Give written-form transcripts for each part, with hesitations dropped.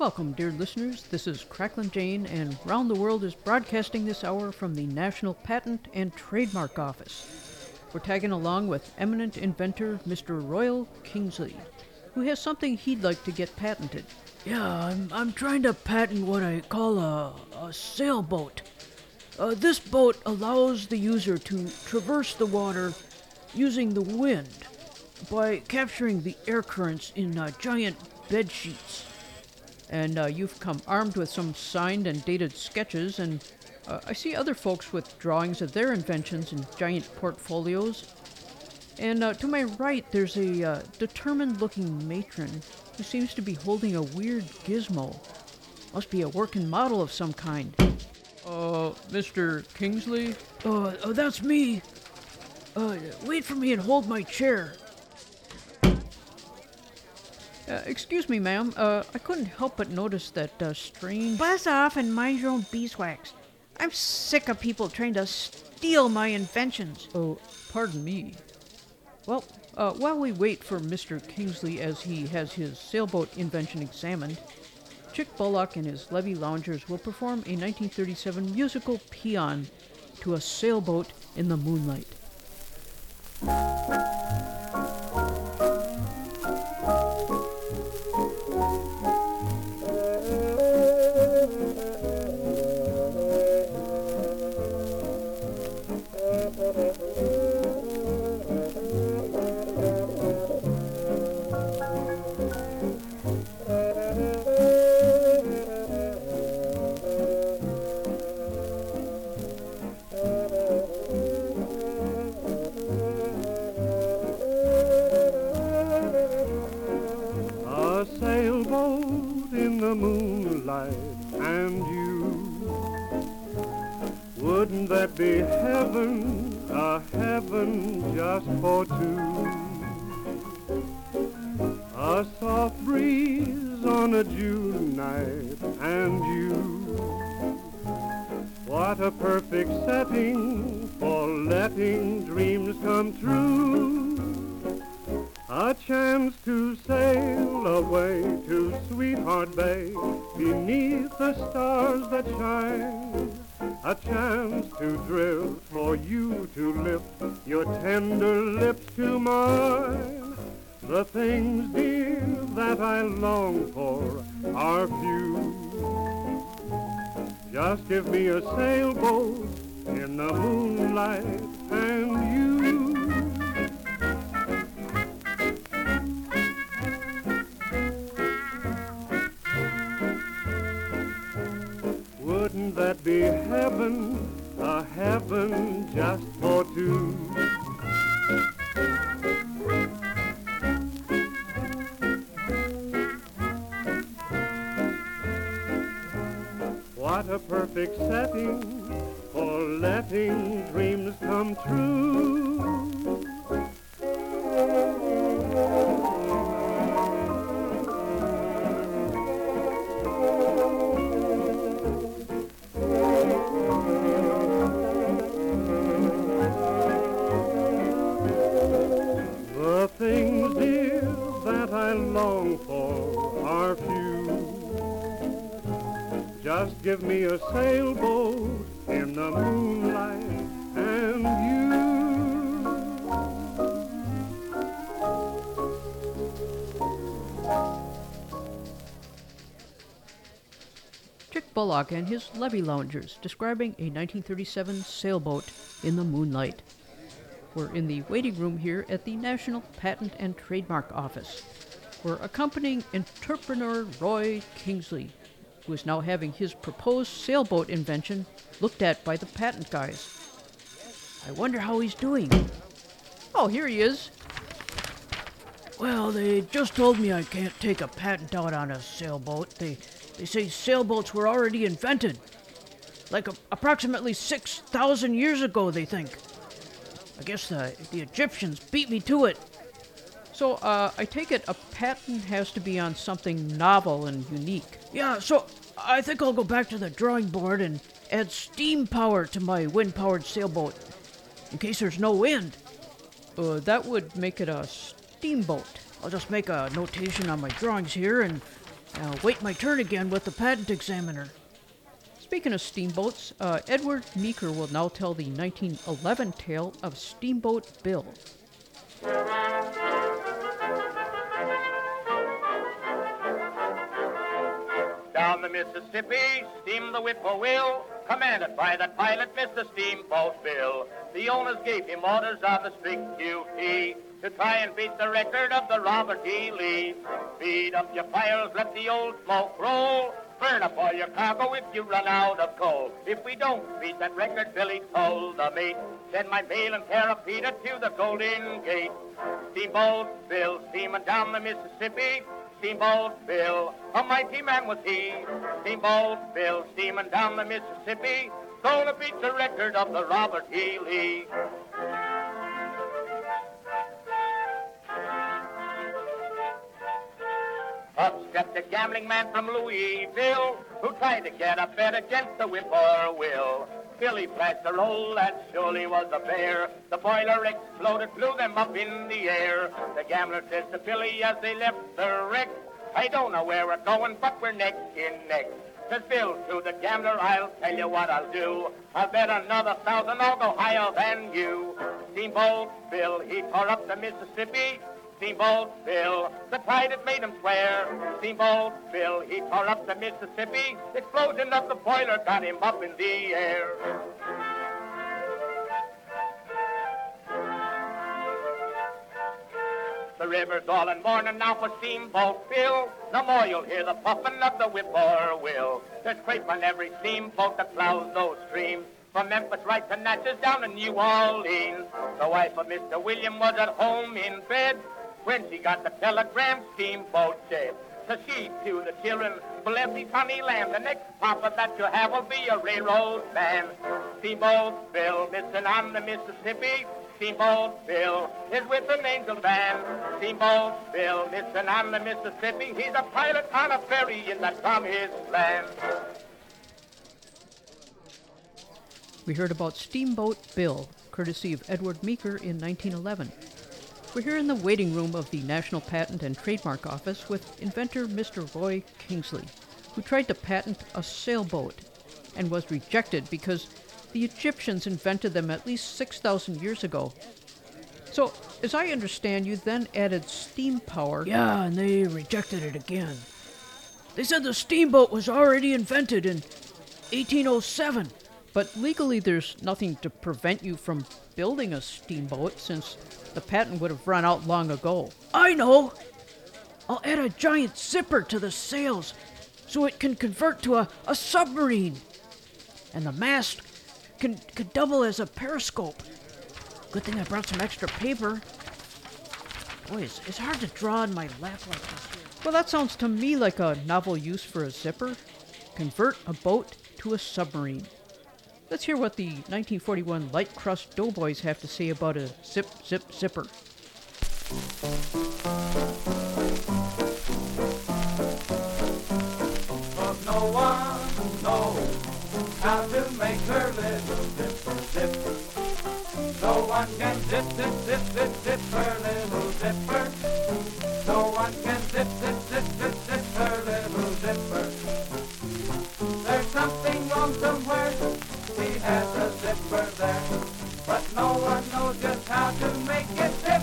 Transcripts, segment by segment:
Welcome, dear listeners. This is Cracklin' Jane, and 'Round the World is broadcasting this hour from the National Patent and Trademark Office. We're tagging along with eminent inventor Mr. Royal Kingsley, who has something he'd like to get patented. Yeah, I'm trying to patent what I call a sailboat. This boat allows the user to traverse the water using the wind by capturing the air currents in giant bed sheets. And you've come armed with some signed and dated sketches, and I see other folks with drawings of their inventions in giant portfolios. And to my right, there's a determined-looking matron who seems to be holding a weird gizmo. Must be a working model of some kind. Mr. Kingsley? That's me. Wait for me and hold my chair. Excuse me, ma'am. I couldn't help but notice that strange... Buzz off and mind your own beeswax. I'm sick of people trying to steal my inventions. Oh, pardon me. Well, while we wait for Mr. Kingsley as he has his sailboat invention examined, Chick Bullock and his Levee Loungers will perform a 1937 musical paean to a sailboat in the moonlight. Be heaven, a heaven just for two. A soft breeze on a June night and you. What a perfect setting for letting dreams come true. A chance to sail away to Sweetheart Bay beneath the stars that shine. A chance to drift, for you to lift your tender lips to mine. The things, dear, that I long for are few. Just give me a sailboat in the moonlight and you. Wouldn't that be heaven, a heaven just for two? What a perfect setting for letting dreams come true. Things, dear, that I long for are few. Just give me a sailboat in the moonlight and you. Chick Bullock and his Levee Loungers describing a 1937 sailboat in the moonlight. We're in the waiting room here at the National Patent and Trademark Office. We're accompanying entrepreneur Roy Kingsley, who is now having his proposed sailboat invention looked at by the patent guys. I wonder how he's doing. Oh, here he is. Well, they just told me I can't take a patent out on a sailboat. They say sailboats were already invented. Like approximately 6,000 years ago, they think. I guess the Egyptians beat me to it. So, I take it a patent has to be on something novel and unique. Yeah, so I think I'll go back to the drawing board and add steam power to my wind-powered sailboat, in case there's no wind. That would make it a steamboat. I'll just make a notation on my drawings here and I'll wait my turn again with the patent examiner. Speaking of steamboats, Edward Meeker will now tell the 1911 tale of Steamboat Bill. Down the Mississippi, steamed the Whippoorwill, commanded by the pilot, Mr. Steamboat Bill. The owners gave him orders of a strict duty to try and beat the record of the Robert E. Lee. Feed up your fires, let the old smoke roll. Burn up all your cargo if you run out of coal. If we don't beat that record, Billy told the mate, send my mail and carapeta to the Golden Gate. Steamboat Bill, steaming down the Mississippi. Steamboat Bill, a mighty man was he. Steamboat Bill, steaming down the Mississippi, gonna beat the record of the Robert E. Lee. Up stepped a gambling man from Louisville, who tried to get a bet against the Whippoorwill. Billy flashed a roll that surely was a bear. The boiler exploded, blew them up in the air. The gambler says to Billy as they left the wreck, I don't know where we're going, but we're neck in neck. Says Bill to the gambler, I'll tell you what I'll do. I'll bet another $1,000, I'll go higher than you. Steamboat Bill, he tore up the Mississippi. Steamboat Bill, the tide had made him swear. Steamboat Bill, he tore up the Mississippi. Explosion of the boiler got him up in the air. The river's all in mourning now for Steamboat Bill. No more you'll hear the puffing of the whippoorwill. There's crape on every steamboat that plows those streams. From Memphis right to Natchez down to New Orleans. The wife of Mr. William was at home in bed when she got the telegram, Steamboat dead. So she to the children, well, every funny land, the next papa that you have will be a railroad man. Steamboat Bill, missing on the Mississippi. Steamboat Bill is with an angel van. Steamboat Bill, missing on the Mississippi. He's a pilot on a ferry in the promised land. We heard about Steamboat Bill, courtesy of Edward Meeker in 1911. We're here in the waiting room of the National Patent and Trademark Office with inventor Mr. Roy Kingsley, who tried to patent a sailboat and was rejected because the Egyptians invented them at least 6,000 years ago. So, as I understand, you then added steam power. Yeah, and they rejected it again. They said the steamboat was already invented in 1807. But legally, there's nothing to prevent you from building a steamboat since the patent would have run out long ago. I know! I'll add a giant zipper to the sails so it can convert to a submarine. And the mast can double as a periscope. Good thing I brought some extra paper. Boy, it's hard to draw in my lap like this. Well, that sounds to me like a novel use for a zipper. Convert a boat to a submarine. Let's hear what the 1941 Light Crust Doughboys have to say about a zip, zip, zipper. But no one knows how to make her little zipper zip. No one can zip, zip, zip, zip, zip her little zipper. No one can zip, zip, zip, zip, zip her little zipper. There's something wrong somewhere. She has a zipper there, but no one knows just how to make it zip.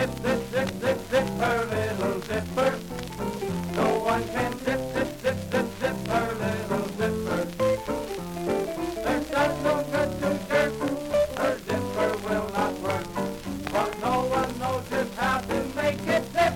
zip, zip, zip, zip, zip her little zipper. No one can zip, zip, zip, zip, zip her little zipper. There's just no good to skirt, her zipper will not work. But no one knows just how to make it zip.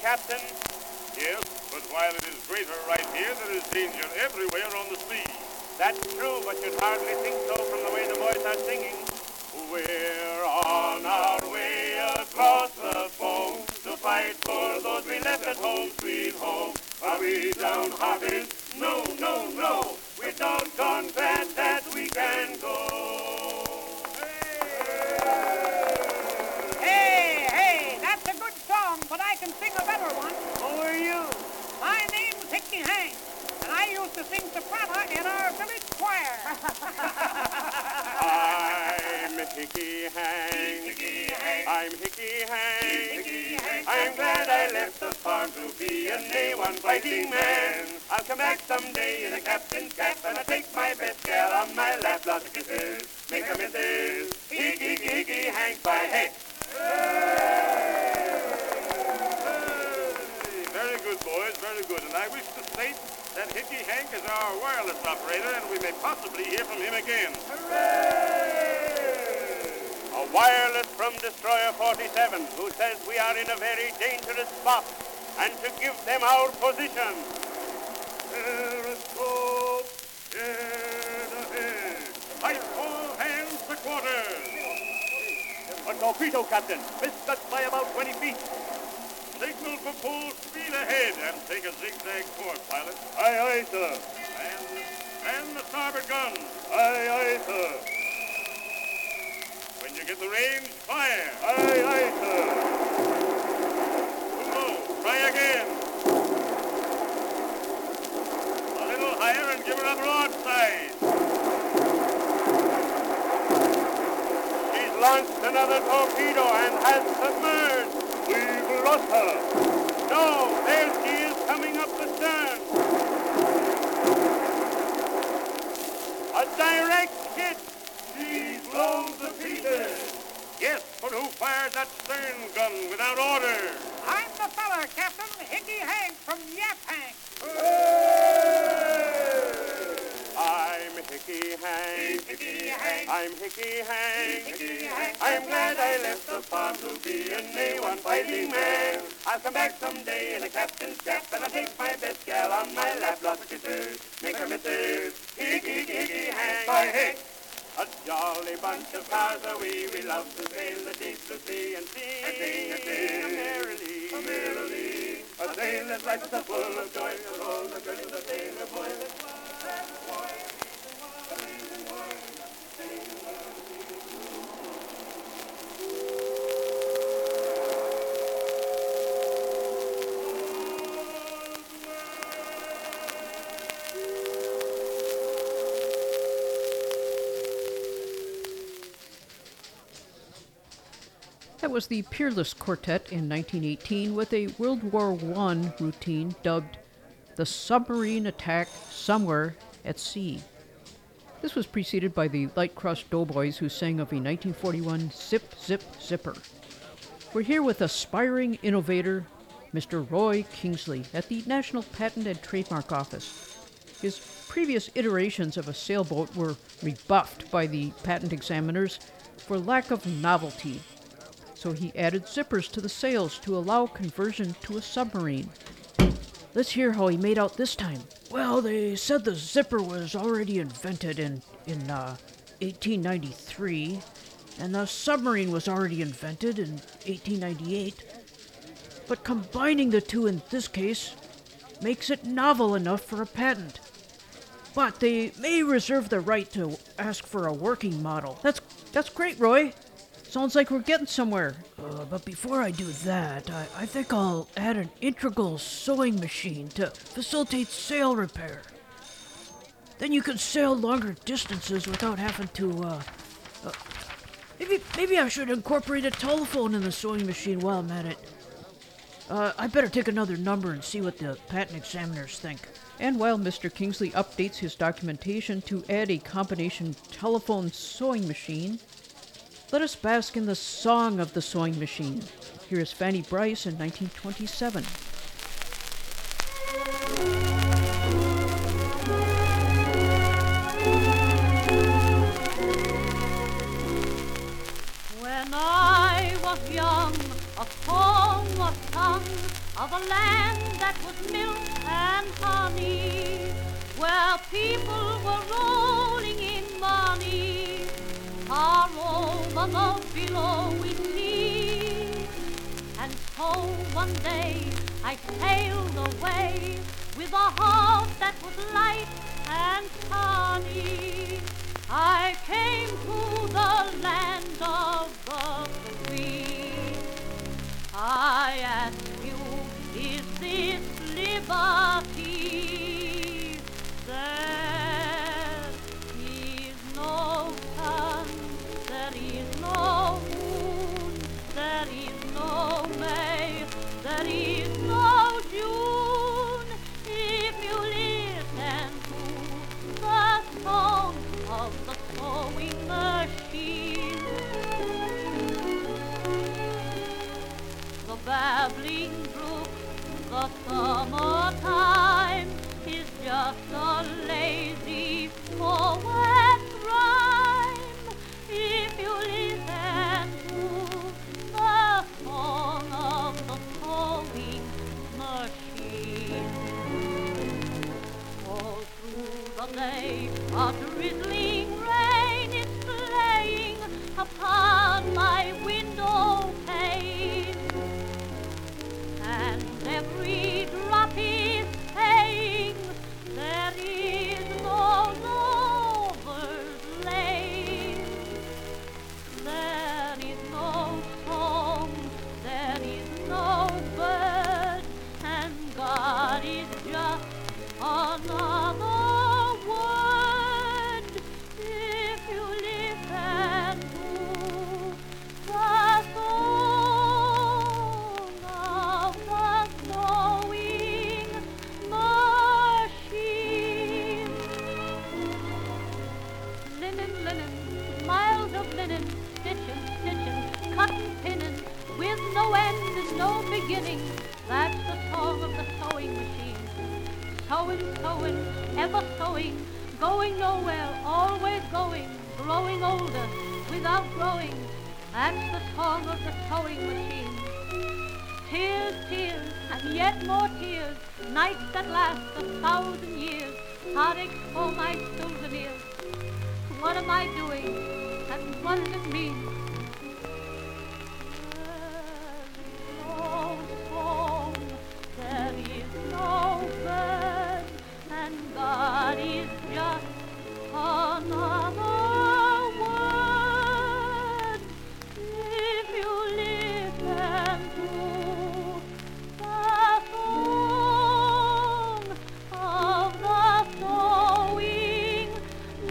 Captain? Yes, but while it is greater right here, there is danger everywhere on the sea. That's true, but you'd hardly think so from the way the boys are singing. We're on our way across the foam to fight for those we left at home, sweet home. Are we downhearted? No, no, no. We're doggone glad that we can go. Hey, hey, that's a good song, but I can sing a better one. Who are you? My name's Hickey Hank, and I used to sing soprano in our village choir. I'm Hickey Hank. Hickey Hank. I'm Hickey Hank. Hickey Hank. I'm glad I left the farm to be an A1 fighting man. I'll come back someday in a captain's cap, and I'll take my best girl on my lap. Lots of kisses, make a missus. Hickey, Hickey Hank by Hank. Very good, boys, very good. And I wish to state that Hickey Hank is our wireless operator, and we may possibly hear from him again. Hooray! A wireless from Destroyer 47, who says we are in a very dangerous spot, and to give them our position. Periscope, head ahead. Fight all hands to quarters. A torpedo, Captain. Missed us by about 20 feet. Signal for full speed ahead and take a zigzag course, pilot. Aye, aye, sir. And the starboard gun. Aye, aye, sir. When you get the range, fire. Aye, aye, sir. Too low. Try again. A little higher and give her a broadside. She's launched another torpedo and has submerged. We've lost her. No, there she is coming up the stern. A direct hit. She blows to pieces. Yes, but who fired that stern gun without orders? I'm the fella, Captain Hickey Hank from Yap Hank. Hooray! I'm Hickey Hank. Hickey Hank. I'm Hickey Hank. Hickey Hank. I'm glad I left the farm to be an A1 fighting man. I'll come back someday in a captain's cap, and I'll take my best gal on my lap. Lots of kisses, make her missus. Hickey, Hickey Hank. Bye, Hank. A jolly bunch of pals are we love to sail the deep blue sea and sing, and sing, and sing, merrily, a sail that lights the full of joy, for all the good of the sail, the boy that That was the Peerless Quartet in 1918 with a World War I routine dubbed The Submarine Attack Somewhere at Sea. This was preceded by the Light Crust Doughboys, who sang of a 1941 Zip Zip Zipper. We're here with aspiring innovator Mr. Roy Kingsley at the National Patent and Trademark Office. His previous iterations of a sailboat were rebuffed by the patent examiners for lack of novelty. So he added zippers to the sails to allow conversion to a submarine. Let's hear how he made out this time. Well, they said the zipper was already invented in 1893, and the submarine was already invented in 1898. but combining the two in this case makes it novel enough for a patent. But they may reserve the right to ask for a working model. That's great, Roy. Sounds like we're getting somewhere. But before I do that, I think I'll add an integral sewing machine to facilitate sail repair. Then you can sail longer distances without having to, Maybe I should incorporate a telephone in the sewing machine while I'm at it. I better take another number and see what the patent examiners think. And while Mr. Kingsley updates his documentation to add a combination telephone sewing machine, let us bask in the song of the sewing machine. Here is Fanny Brice in 1927. When I was young, a poem was sung of a land that was milk and honey, where people were rolling in money, far over the billowing sea. And so one day I sailed away with a heart that was light and sunny. I came to the land of the free. I ask you, is this liberty? There is no sun, there is no moon, there is no May, there is no June. If you listen to the song of the sewing machine, the babbling brook, the summertime is just a lazy poet's rhyme. If you listen to the song of the sewing machine, all through the day a drizzling rain is playing upon my window pane, and every drop is saying, there is no lover's lane, there is no song, there is no bird, and God is just another. No end and no beginning, that's the song of the sewing machine. Sewing, sewing, ever sewing, going nowhere, always going, growing older, without growing, that's the song of the sewing machine. Tears, tears, and yet more tears, nights that last 1,000 years, heartaches for my souvenirs. What am I doing, and what does it mean? God is just another word. If you listen to the song of the sewing machine.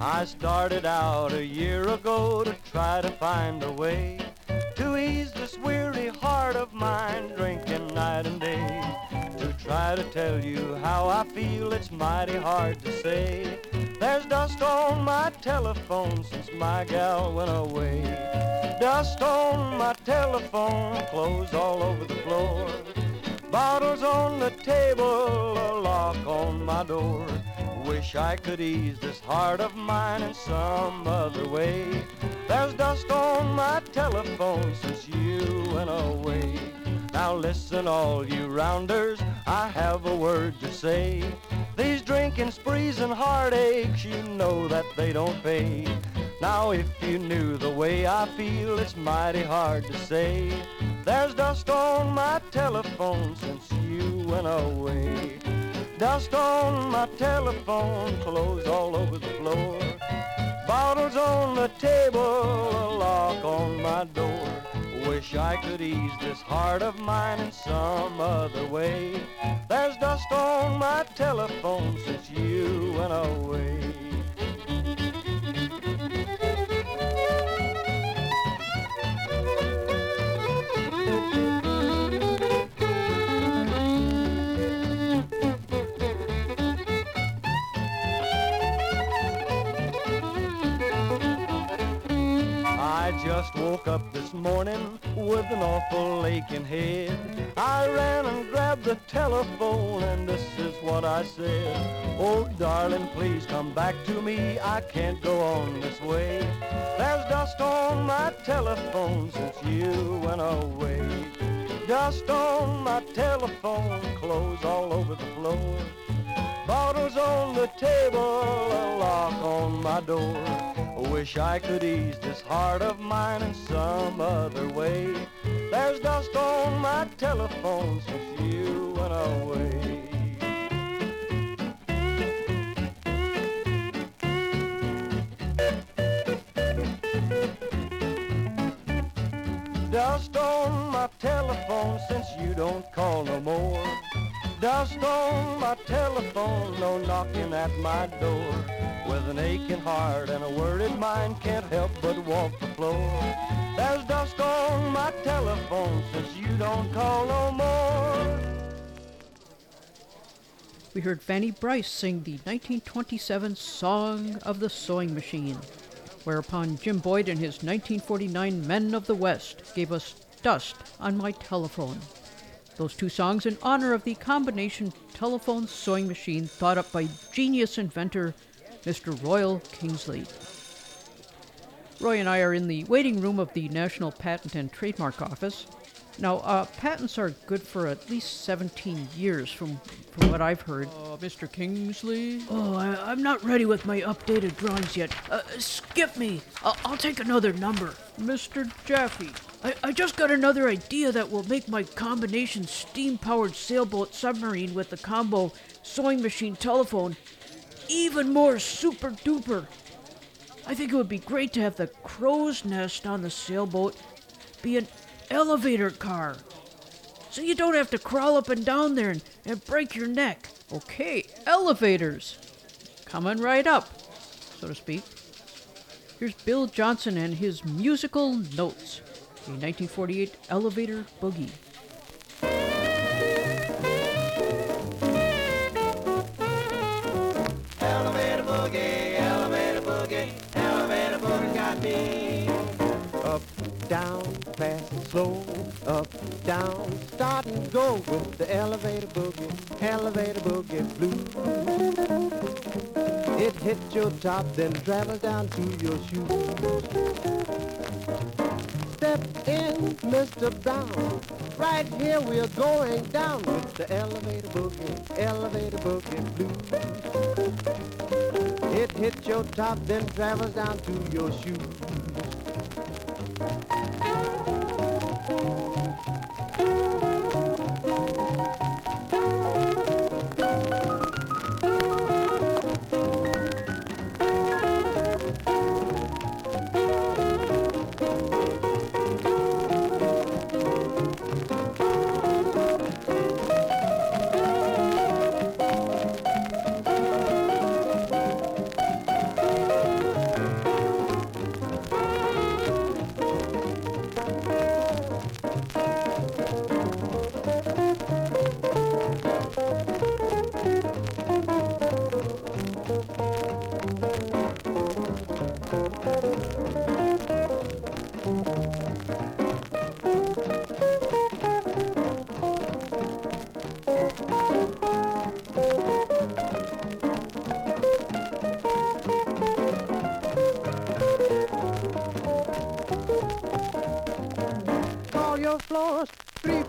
I started out a year ago to try to find a way to ease this weary heart of mine, drinking night and day, to Try to tell you how I feel, it's mighty hard to say. There's dust on my telephone since my gal went away. Dust on my telephone, clothes all over the floor. Bottles on the table, a lock on my door. Wish I could ease this heart of mine in some other way. There's dust on my telephone since you went away. Now listen, all you rounders, I have a word to say. These drinking sprees and heartaches, you know that they don't pay. Now if you knew the way I feel, it's mighty hard to say. There's dust on my telephone since you went away. Dust on my telephone, clothes all over the floor. Bottles on the table, a lock on my door. Wish I could ease this heart of mine in some other way. There's dust on my telephone since you went away. I just woke up this morning with an awful aching head. I ran and grabbed the telephone and this is what I said. Oh, darling, please come back to me. I can't go on this way. There's dust on my telephone since you went away. Dust on my telephone, clothes all over the floor. Bottles on the table, a lock on my door. Wish I could ease this heart of mine in some other way. There's dust on my telephone since you went away. Dust on my telephone since you don't call no more. Dust on my telephone, no knocking at my door. With an aching heart and a worried mind, can't help but walk the floor. There's dust on my telephone since you don't call no more. We heard Fanny Brice sing the 1927 Song of the Sewing Machine, whereupon Jim Boyd and his 1949 Men of the West gave us Dust on My Telephone. Those two songs in honor of the combination telephone sewing machine thought up by genius inventor Mr. Royal Kingsley. Roy and I are in the waiting room of the National Patent and Trademark Office. Now, patents are good for at least 17 years from what I've heard. Mr. Kingsley? Oh, I'm not ready with my updated drawings yet. Skip me. I'll take another number. Mr. Jaffe? I just got another idea that will make my combination steam-powered sailboat submarine with the combo sewing machine telephone even more super duper. I think it would be great to have the crow's nest on the sailboat be an elevator car, so you don't have to crawl up and down there and break your neck. Okay, elevators. Coming right up, so to speak. Here's Bill Johnson and his Musical Notes, a 1948 elevator boogie. Down, fast and slow, up, down, start and go with the elevator boogie blues. It hits your top, then travels down to your shoes. Step in, Mr. Brown, right here we're going down with the elevator boogie blues. It hits your top, then travels down to your shoes.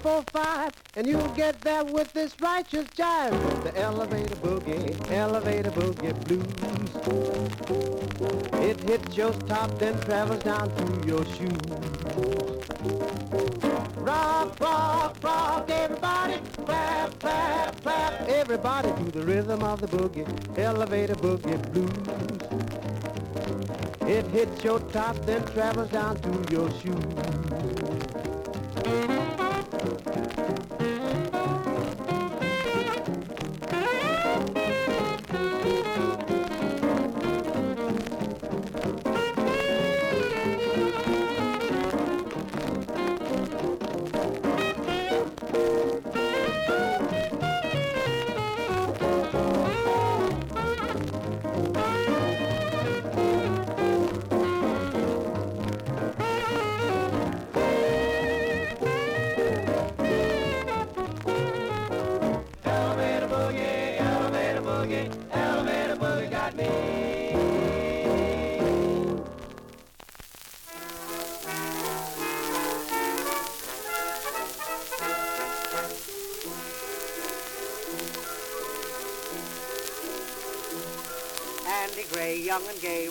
4, 5, and you'll get there with this righteous jive. The elevator boogie blues. It hits your top, then travels down through your shoes. Rock, rock, rock, everybody, clap, clap, clap, everybody to the rhythm of the boogie, elevator boogie blues. It hits your top, then travels down to your shoes.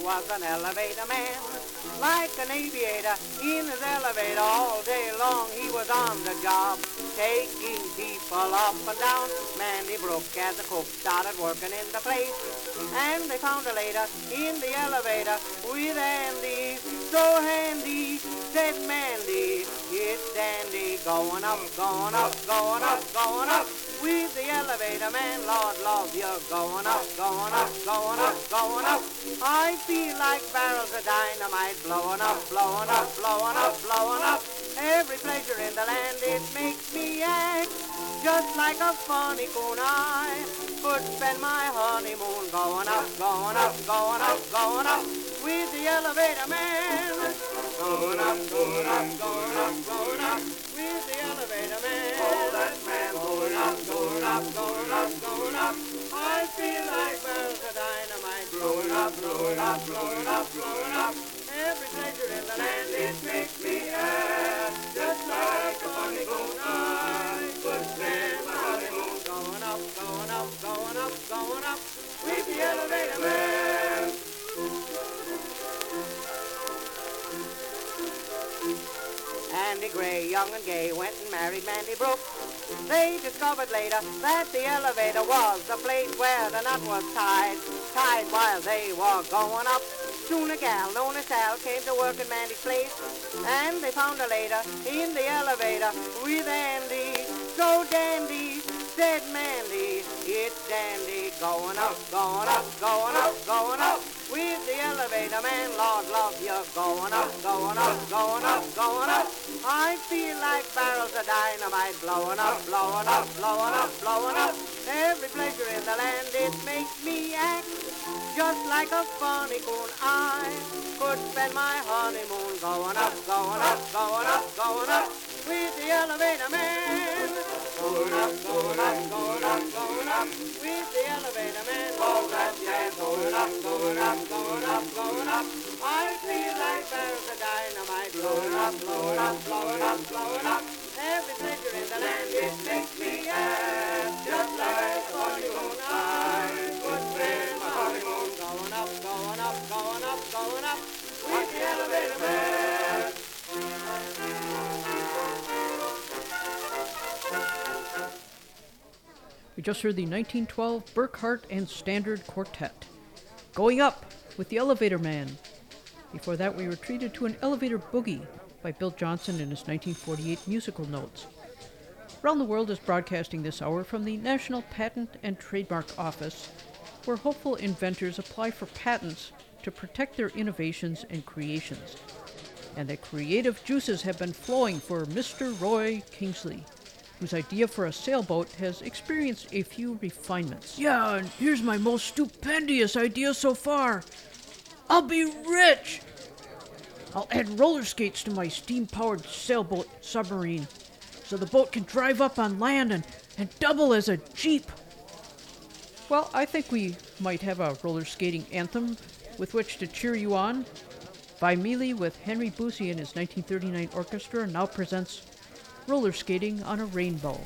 Was an elevator man, like an aviator, in his elevator all day long he was on the job, taking people up and down. Mandy Brooke as a cook started working in the place, and they found her later in the elevator with Andy, so handy, said Mandy, it's Andy, going up, going up, going up, going up. With the elevator man, Lord love you, going up, going up, going up, going up. I feel like barrels of dynamite, blowing up, blowing up, blowing up, blowing up. Every pleasure in the land, it makes me act just like a funny coon. I could spend my honeymoon going up, going up, going up, going up. With the elevator man, going up, going up, going up, going up. With the elevator man, oh that man, going up, going up, going up, going up. I feel like bells of dynamite, blowing up, blowing up, blowing up, blowing up. Every pleasure in the land, it makes me air, just like a funny bone eye. Good man, my honeymoon, going up, going up, going up, going up. With the elevator man. Andy Gray, young and gay, went and married Mandy Brooke. They discovered later that the elevator was the place where the nut was tied, tied while they were going up. Soon a gal known as Sal came to work at Mandy's place, and they found her later in the elevator with Andy. So dandy, said Mandy, it's Dandy, going up, going up, going up, going up. With the elevator man, Lord love you, going up, going up, going up, going up. I feel like barrels of dynamite, blowing up, blowing up, blowing up, blowing up. Every pleasure in the land, it makes me act just like a funny coon. I could spend my honeymoon going up, going up, going up, going up. With the elevator man, going up, going up, going up, going up. With the elevator man, all that man, going up, going up, going up, going up. I feel like there's a dynamite, blowing up, blowing up, blowing up, blowing up. Every pleasure in the land, it makes me act just like a honeymoon. I could spend my honeymoon going up, going up, going up, going up. With the elevator man. We just heard the 1912 Burkhart and Standard Quartet, Going Up with the Elevator Man. Before that, we were treated to an elevator boogie by Bill Johnson in his 1948 Musical Notes. Round the World is broadcasting this hour from the National Patent and Trademark Office, where hopeful inventors apply for patents to protect their innovations and creations. And the creative juices have been flowing for Mr. Roy Kingsley, whose idea for a sailboat has experienced a few refinements. Yeah, and here's my most stupendous idea so far. I'll be rich! I'll add roller skates to my steam-powered sailboat submarine, so the boat can drive up on land and double as a jeep. Well, I think we might have a roller skating anthem with which to cheer you on. Vi Mele with Henry Busse and his 1939 orchestra now presents roller skating on a rainbow.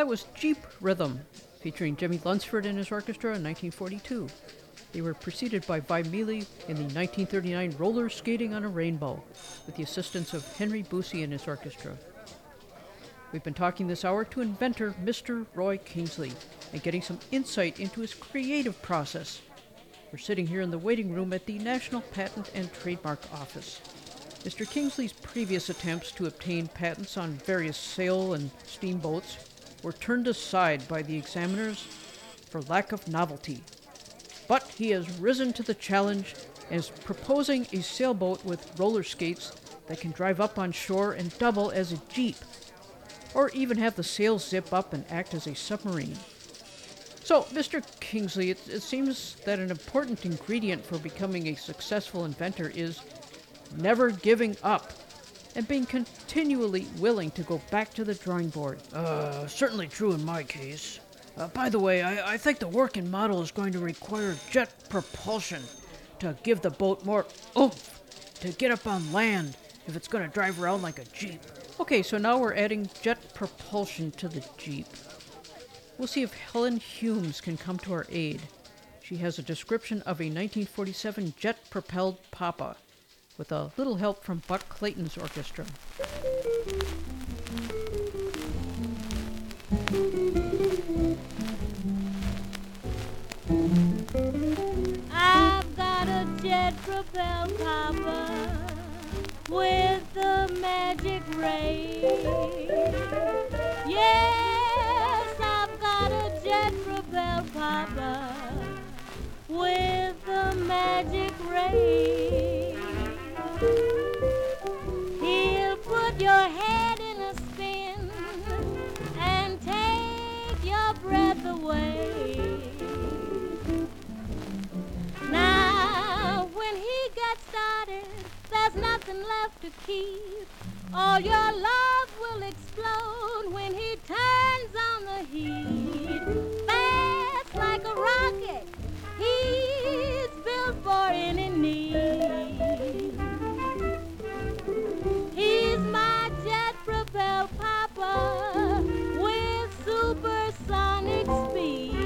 That was Jeep Rhythm, featuring Jimmy Lunceford and his orchestra in 1942. They were preceded by Vi Mele in the 1939 Roller Skating on a Rainbow, with the assistance of Henry Busse and his orchestra. We've been talking this hour to inventor Mr. Roy Kingsley and getting some insight into his creative process. We're sitting here in the waiting room at the National Patent and Trademark Office. Mr. Kingsley's previous attempts to obtain patents on various sail and steamboats were turned aside by the examiners for lack of novelty. But he has risen to the challenge and is proposing a sailboat with roller skates that can drive up on shore and double as a jeep, or even have the sails zip up and act as a submarine. So, Mr. Kingsley, it seems that an important ingredient for becoming a successful inventor is never giving up and being continually willing to go back to the drawing board. Certainly true in my case. By the way, I think the working model is going to require jet propulsion to give the boat more oomph to get up on land if it's going to drive around like a jeep. Okay, so now we're adding jet propulsion to the jeep. We'll see if Helen Humes can come to our aid. She has a description of a 1947 jet-propelled papa, with a little help from Buck Clayton's orchestra. I've got a jet-propelled papa with the magic ray. Yes, I've got a jet-propelled papa with the magic ray. He'll put your head in a spin and take your breath away. Now, when he gets started, there's nothing left to keep. All your love will explode when he turns on the heat. Fast like a rocket, he's built for any need. He's my jet-propelled papa with supersonic speed.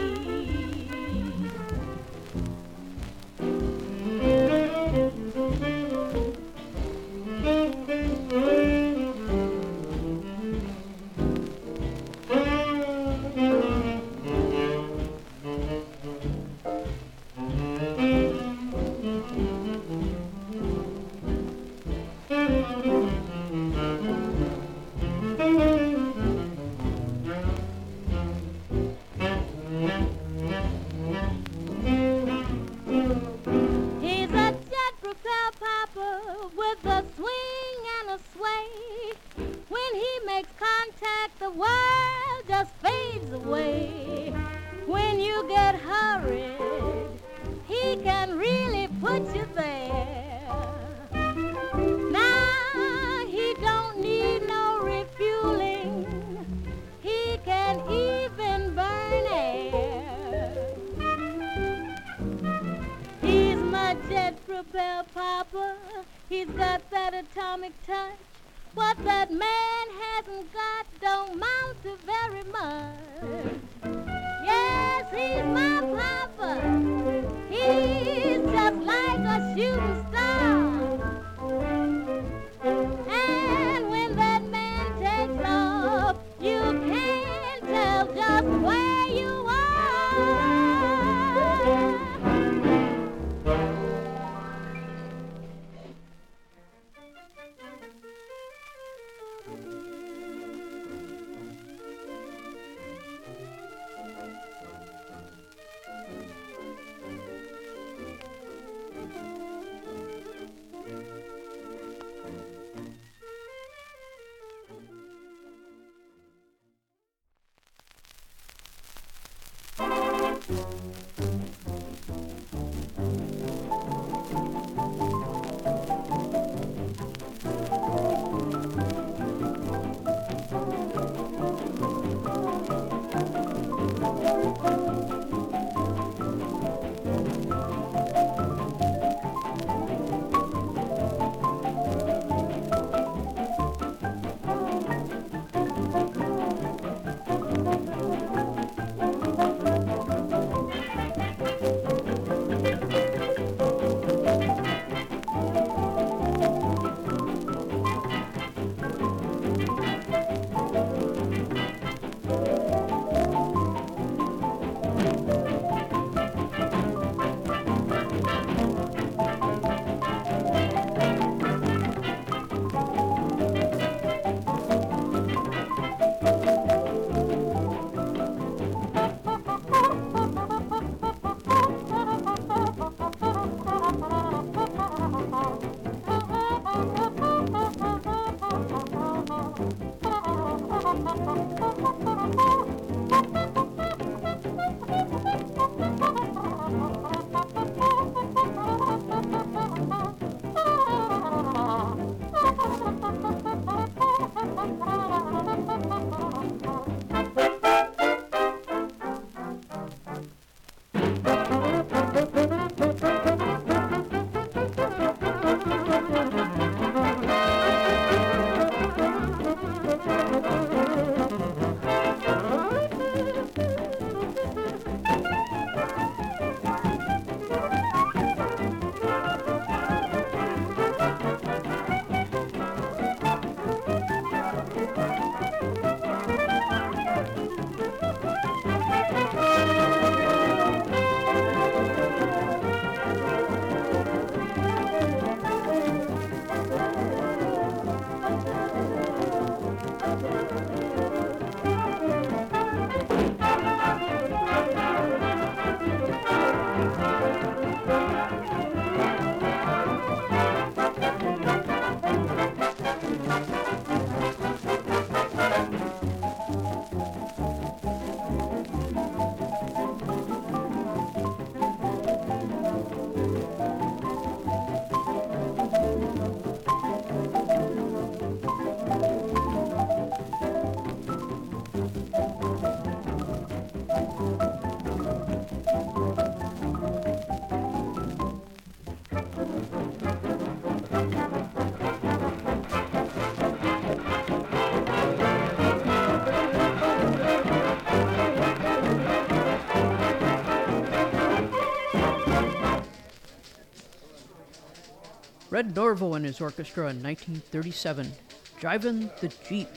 Red Norvo and his orchestra in 1937, Drivin' the Jeep.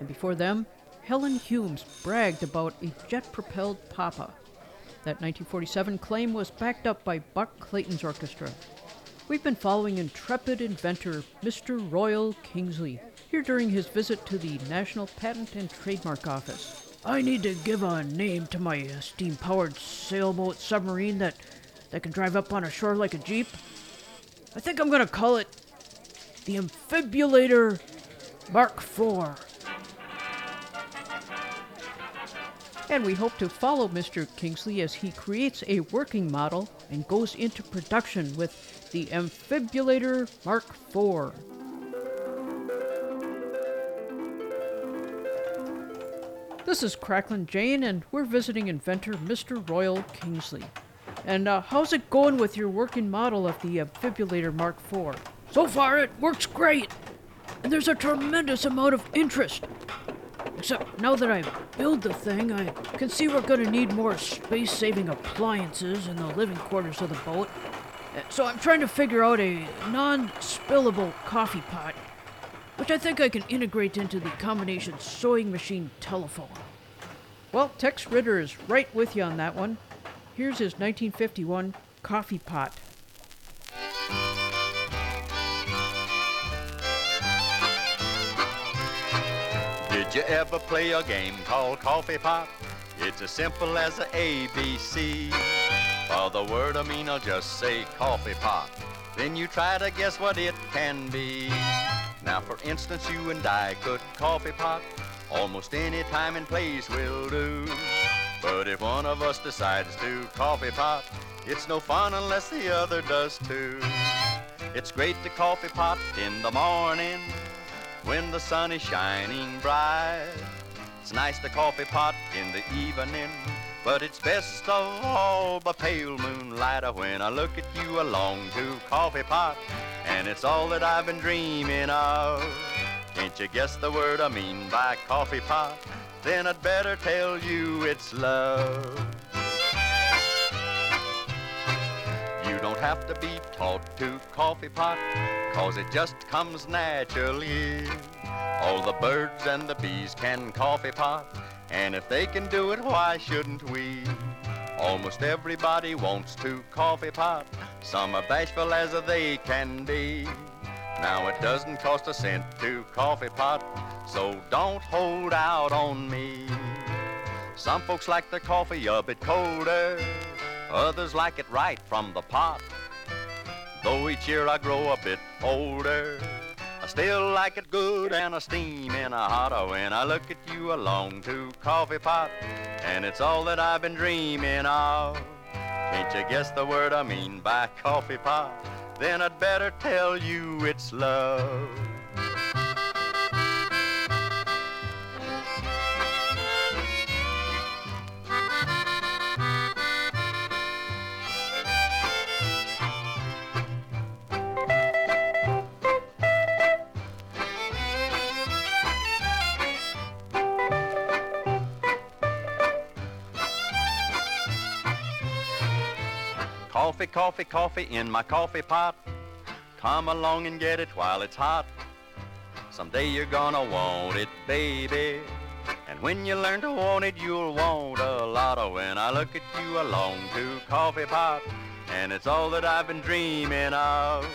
And before them, Helen Humes bragged about a jet-propelled papa. That 1947 claim was backed up by Buck Clayton's orchestra. We've been following intrepid inventor Mr. Royal Kingsley, here during his visit to the National Patent and Trademark Office. I need to give a name to my steam-powered sailboat submarine that can drive up on a shore like a jeep. I think I'm going to call it the Amphibulator Mark IV. And we hope to follow Mr. Kingsley as he creates a working model and goes into production with the Amphibulator Mark IV. This is Cracklin' Jane, and we're visiting inventor Mr. Royal Kingsley. And how's it going with your working model of the Amphibulator Mark IV? So far, it works great. And there's a tremendous amount of interest. Except now that I've built the thing, I can see we're going to need more space-saving appliances in the living quarters of the boat. So I'm trying to figure out a non-spillable coffee pot, which I think I can integrate into the combination sewing machine telephone. Well, Tex Ritter is right with you on that one. Here's his 1951 coffee pot. Did you ever play a game called coffee pot? It's as simple as an ABC. For the word I mean, I'll just say coffee pot. Then you try to guess what it can be. Now, for instance, you and I could coffee pot. Almost any time and place will do. But if one of us decides to coffee pot, it's no fun unless the other does too. It's great to coffee pot in the morning when the sun is shining bright. It's nice to coffee pot in the evening, but it's best of all by pale moonlight. When I look at you, I long to coffee pot, and it's all that I've been dreaming of. Can't you guess the word I mean by coffee pot? Then I'd better tell you it's love. You don't have to be taught to coffee pot, 'cause it just comes naturally. All the birds and the bees can coffee pot, and if they can do it, why shouldn't we? Almost everybody wants to coffee pot. Some are bashful as they can be. Now it doesn't cost a cent to coffee pot, so don't hold out on me. Some folks like their coffee a bit colder, others like it right from the pot. Though each year I grow a bit older, I still like it good and a steam in a hotter. When I look at you, I long to coffee pot, and it's all that I've been dreaming of. Can't you guess the word I mean by coffee pot? Then I'd better tell you it's love. Coffee, coffee, coffee in my coffee pot. Come along and get it while it's hot. Someday you're gonna want it, baby. And when you learn to want it, you'll want a lot. When I look at you, I long to coffee pot, and it's all that I've been dreaming of.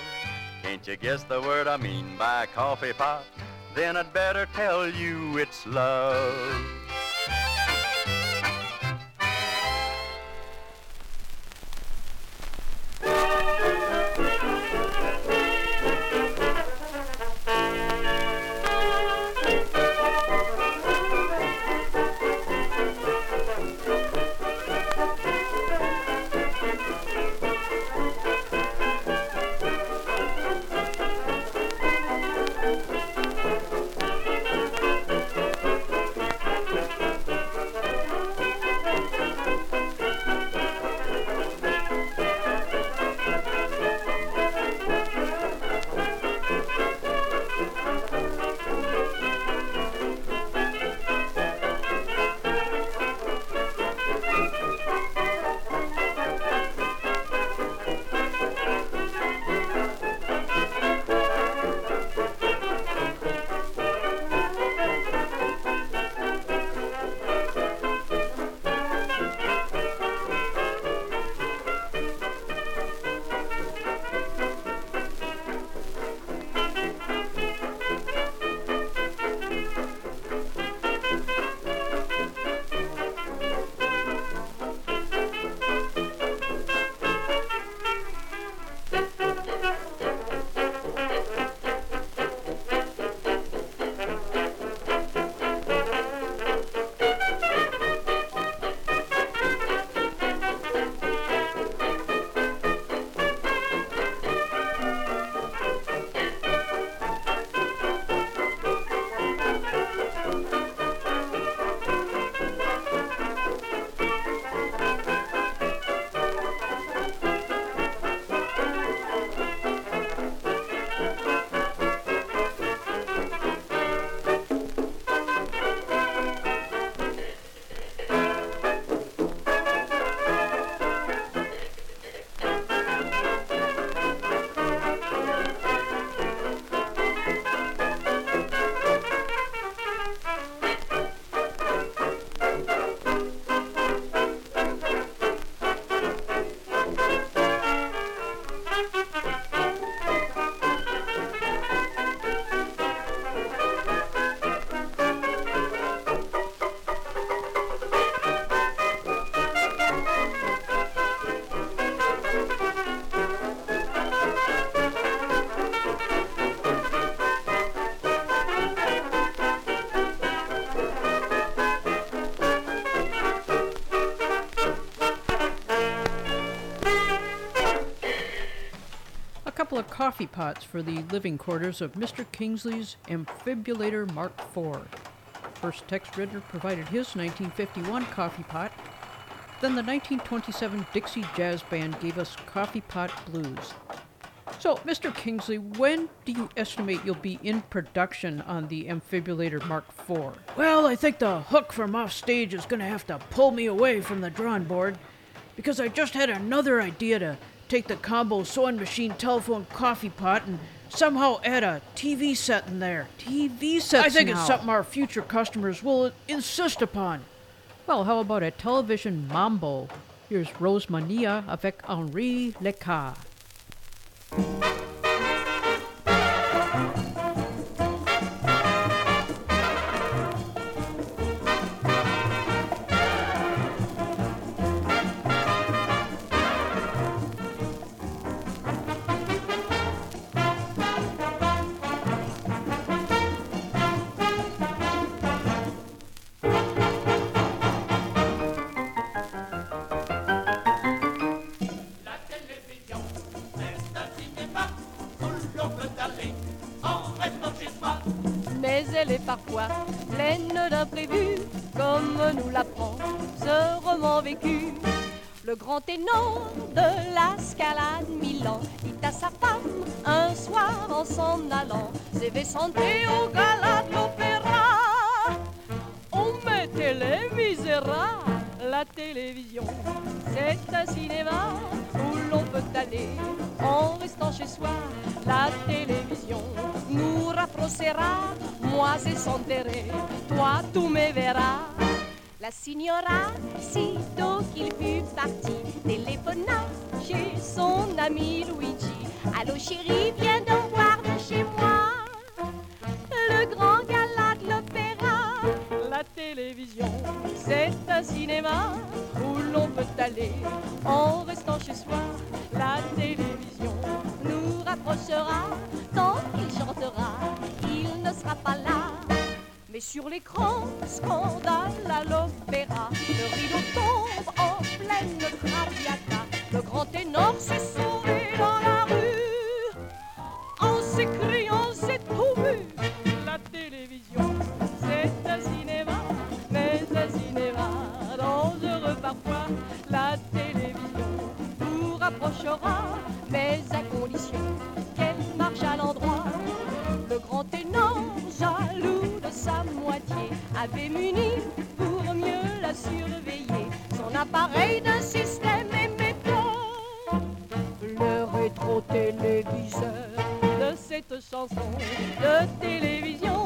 Can't you guess the word I mean by coffee pot? then I'd better tell you it's love. Of coffee pots for the living quarters of Mr. Kingsley's Amphibulator Mark IV. First, Tex Ritter provided his 1951 coffee pot, then the 1927 Dixie Jazz Band gave us Coffee Pot Blues. So, Mr. Kingsley, when do you estimate you'll be in production on the Amphibulator Mark IV? Well, I think the hook from off stage is going to have to pull me away from the drawing board, because I just had another idea to take the combo sewing machine, telephone, coffee pot, and somehow add a TV set in there. TV sets I think now. It's something our future customers will insist upon. Well, how about a television mambo? Here's Rose Mania avec Henri Lecat. Parfois pleine d'imprévus, comme nous l'apprend ce roman vécu. Le grand ténor de la Scala de Milan dit à sa femme un soir en s'en allant: c'est Vescenté au gala de l'opéra. On mettait Les Misérables à la télévision. C'est un cinéma où l'on peut aller en restant chez soi. La télévision nous rapprochera, moi je s'enterrer, toi tu me verras. La signora, sitôt qu'il fut parti, téléphona chez son ami Luigi. Allô chérie, viens donc voir de chez moi. Le grand ce soir, la télévision nous rapprochera. Tant qu'il chantera, il ne sera pas là. Mais sur l'écran, scandale à l'opéra, le rideau tombe en pleine Traviata. Le grand ténor s'est sauvé dans la rue, en s'écriant c'est tout vu. La télévision, c'est un cinéma, mais un cinéma dangereux parfois. La télévision nous rapprochera, mais à condition qu'elle marche à l'endroit. Le grand ténor, jaloux de sa moitié, avait muni pour mieux la surveiller son appareil d'un système émetteur, le rétro-téléviseur de cette chanson de télévision.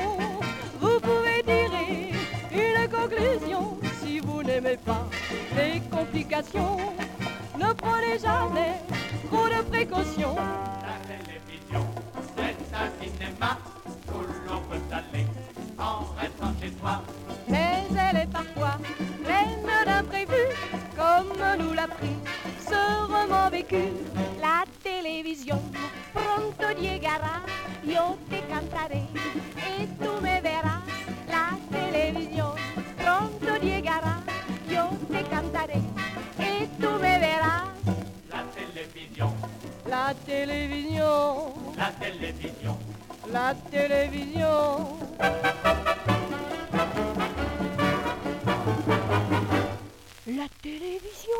Vous pouvez tirer une conclusion si vous n'aimez pas les complications. Ne prenez jamais trop de précautions. La télévision, c'est un cinéma où l'on peut aller en restant chez soi. Mais elle est parfois pleine d'imprévus, comme nous l'a pris ce roman vécu. La télévision, pronto llegará, yo te cantaré et tu me verras. La télévision, pronto llegará, yo te cantaré et tu me verras. La télévision, la télévision, la télévision, la télévision. La télévision.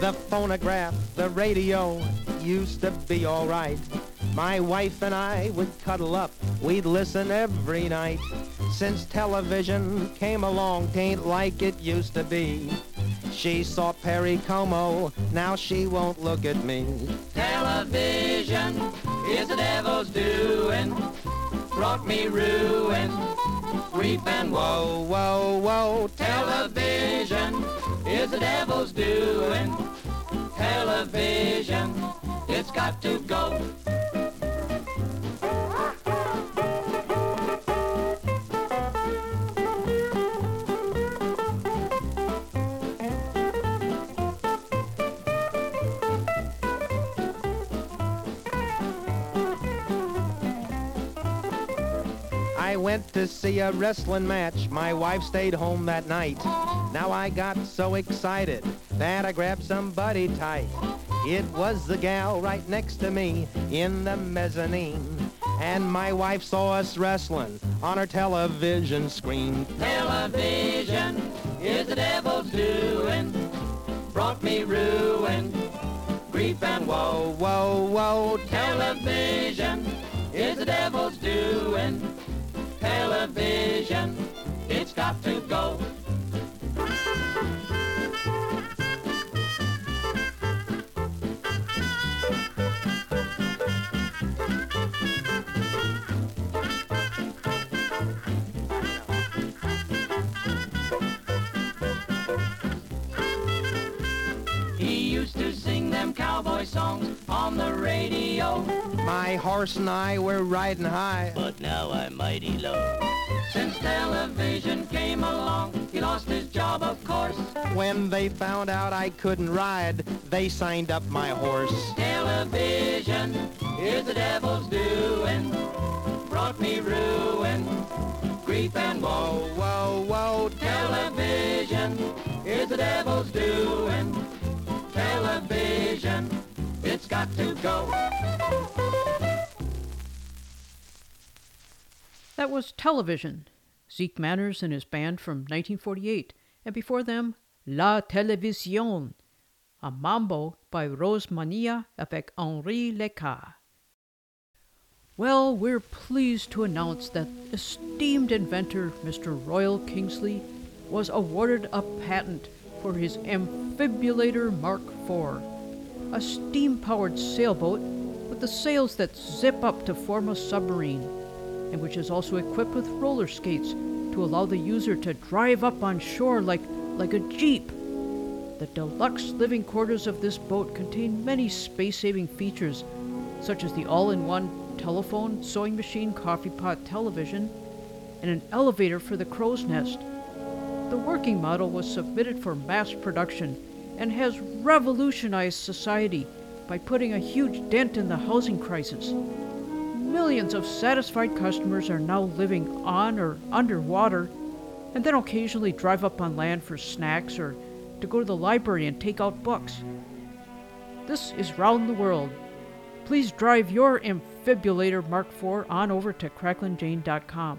The phonograph, the radio used to be all right. My wife and I would cuddle up, we'd listen every night. Since television came along, tain't like it used to be. She saw Perry Como, now she won't look at me. Television is the devil's doing, brought me ruin, grief and woe, woe, woe. Television is the devil's doing, television, it's got to go. I went to see a wrestling match. My wife stayed home that night. Now I got so excited that I grabbed somebody tight. It was the gal right next to me in the mezzanine. And my wife saw us wrestling on her television screen. Television is the devil's doing, brought me ruin, grief and woe, woe, woe. Television is the devil's doing, television, it's got to go. He used to sing them cowboy songs on the radio. My horse and I were riding high, but now I'm mighty low. Since television came along, he lost his job, of course. When they found out I couldn't ride, they signed up my horse. Television is the devil's doing, brought me ruin, grief and woe, woe, woe. Television is the devil's doing, television, it's got to go. That was Television, Zeke Manners and his band from 1948, and before them, La Télévision, a mambo by Rose Mania avec Henri Lecat. Well, we're pleased to announce that esteemed inventor Mr. Royal Kingsley was awarded a patent for his Amphibulator Mark IV, a steam-powered sailboat with the sails that zip up to form a submarine, and which is also equipped with roller skates to allow the user to drive up on shore like a Jeep. The deluxe living quarters of this boat contain many space-saving features, such as the all-in-one telephone, sewing machine, coffee pot, television, and an elevator for the crow's nest. The working model was submitted for mass production and has revolutionized society by putting a huge dent in the housing crisis. Millions of satisfied customers are now living on or underwater, and then occasionally drive up on land for snacks or to go to the library and take out books. This is Round the World. Please drive your Amphibulator Mark IV on over to cracklinjane.com.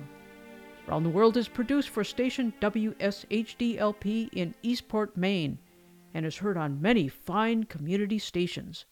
Round the World is produced for station WSHDLP in Eastport, Maine, and is heard on many fine community stations.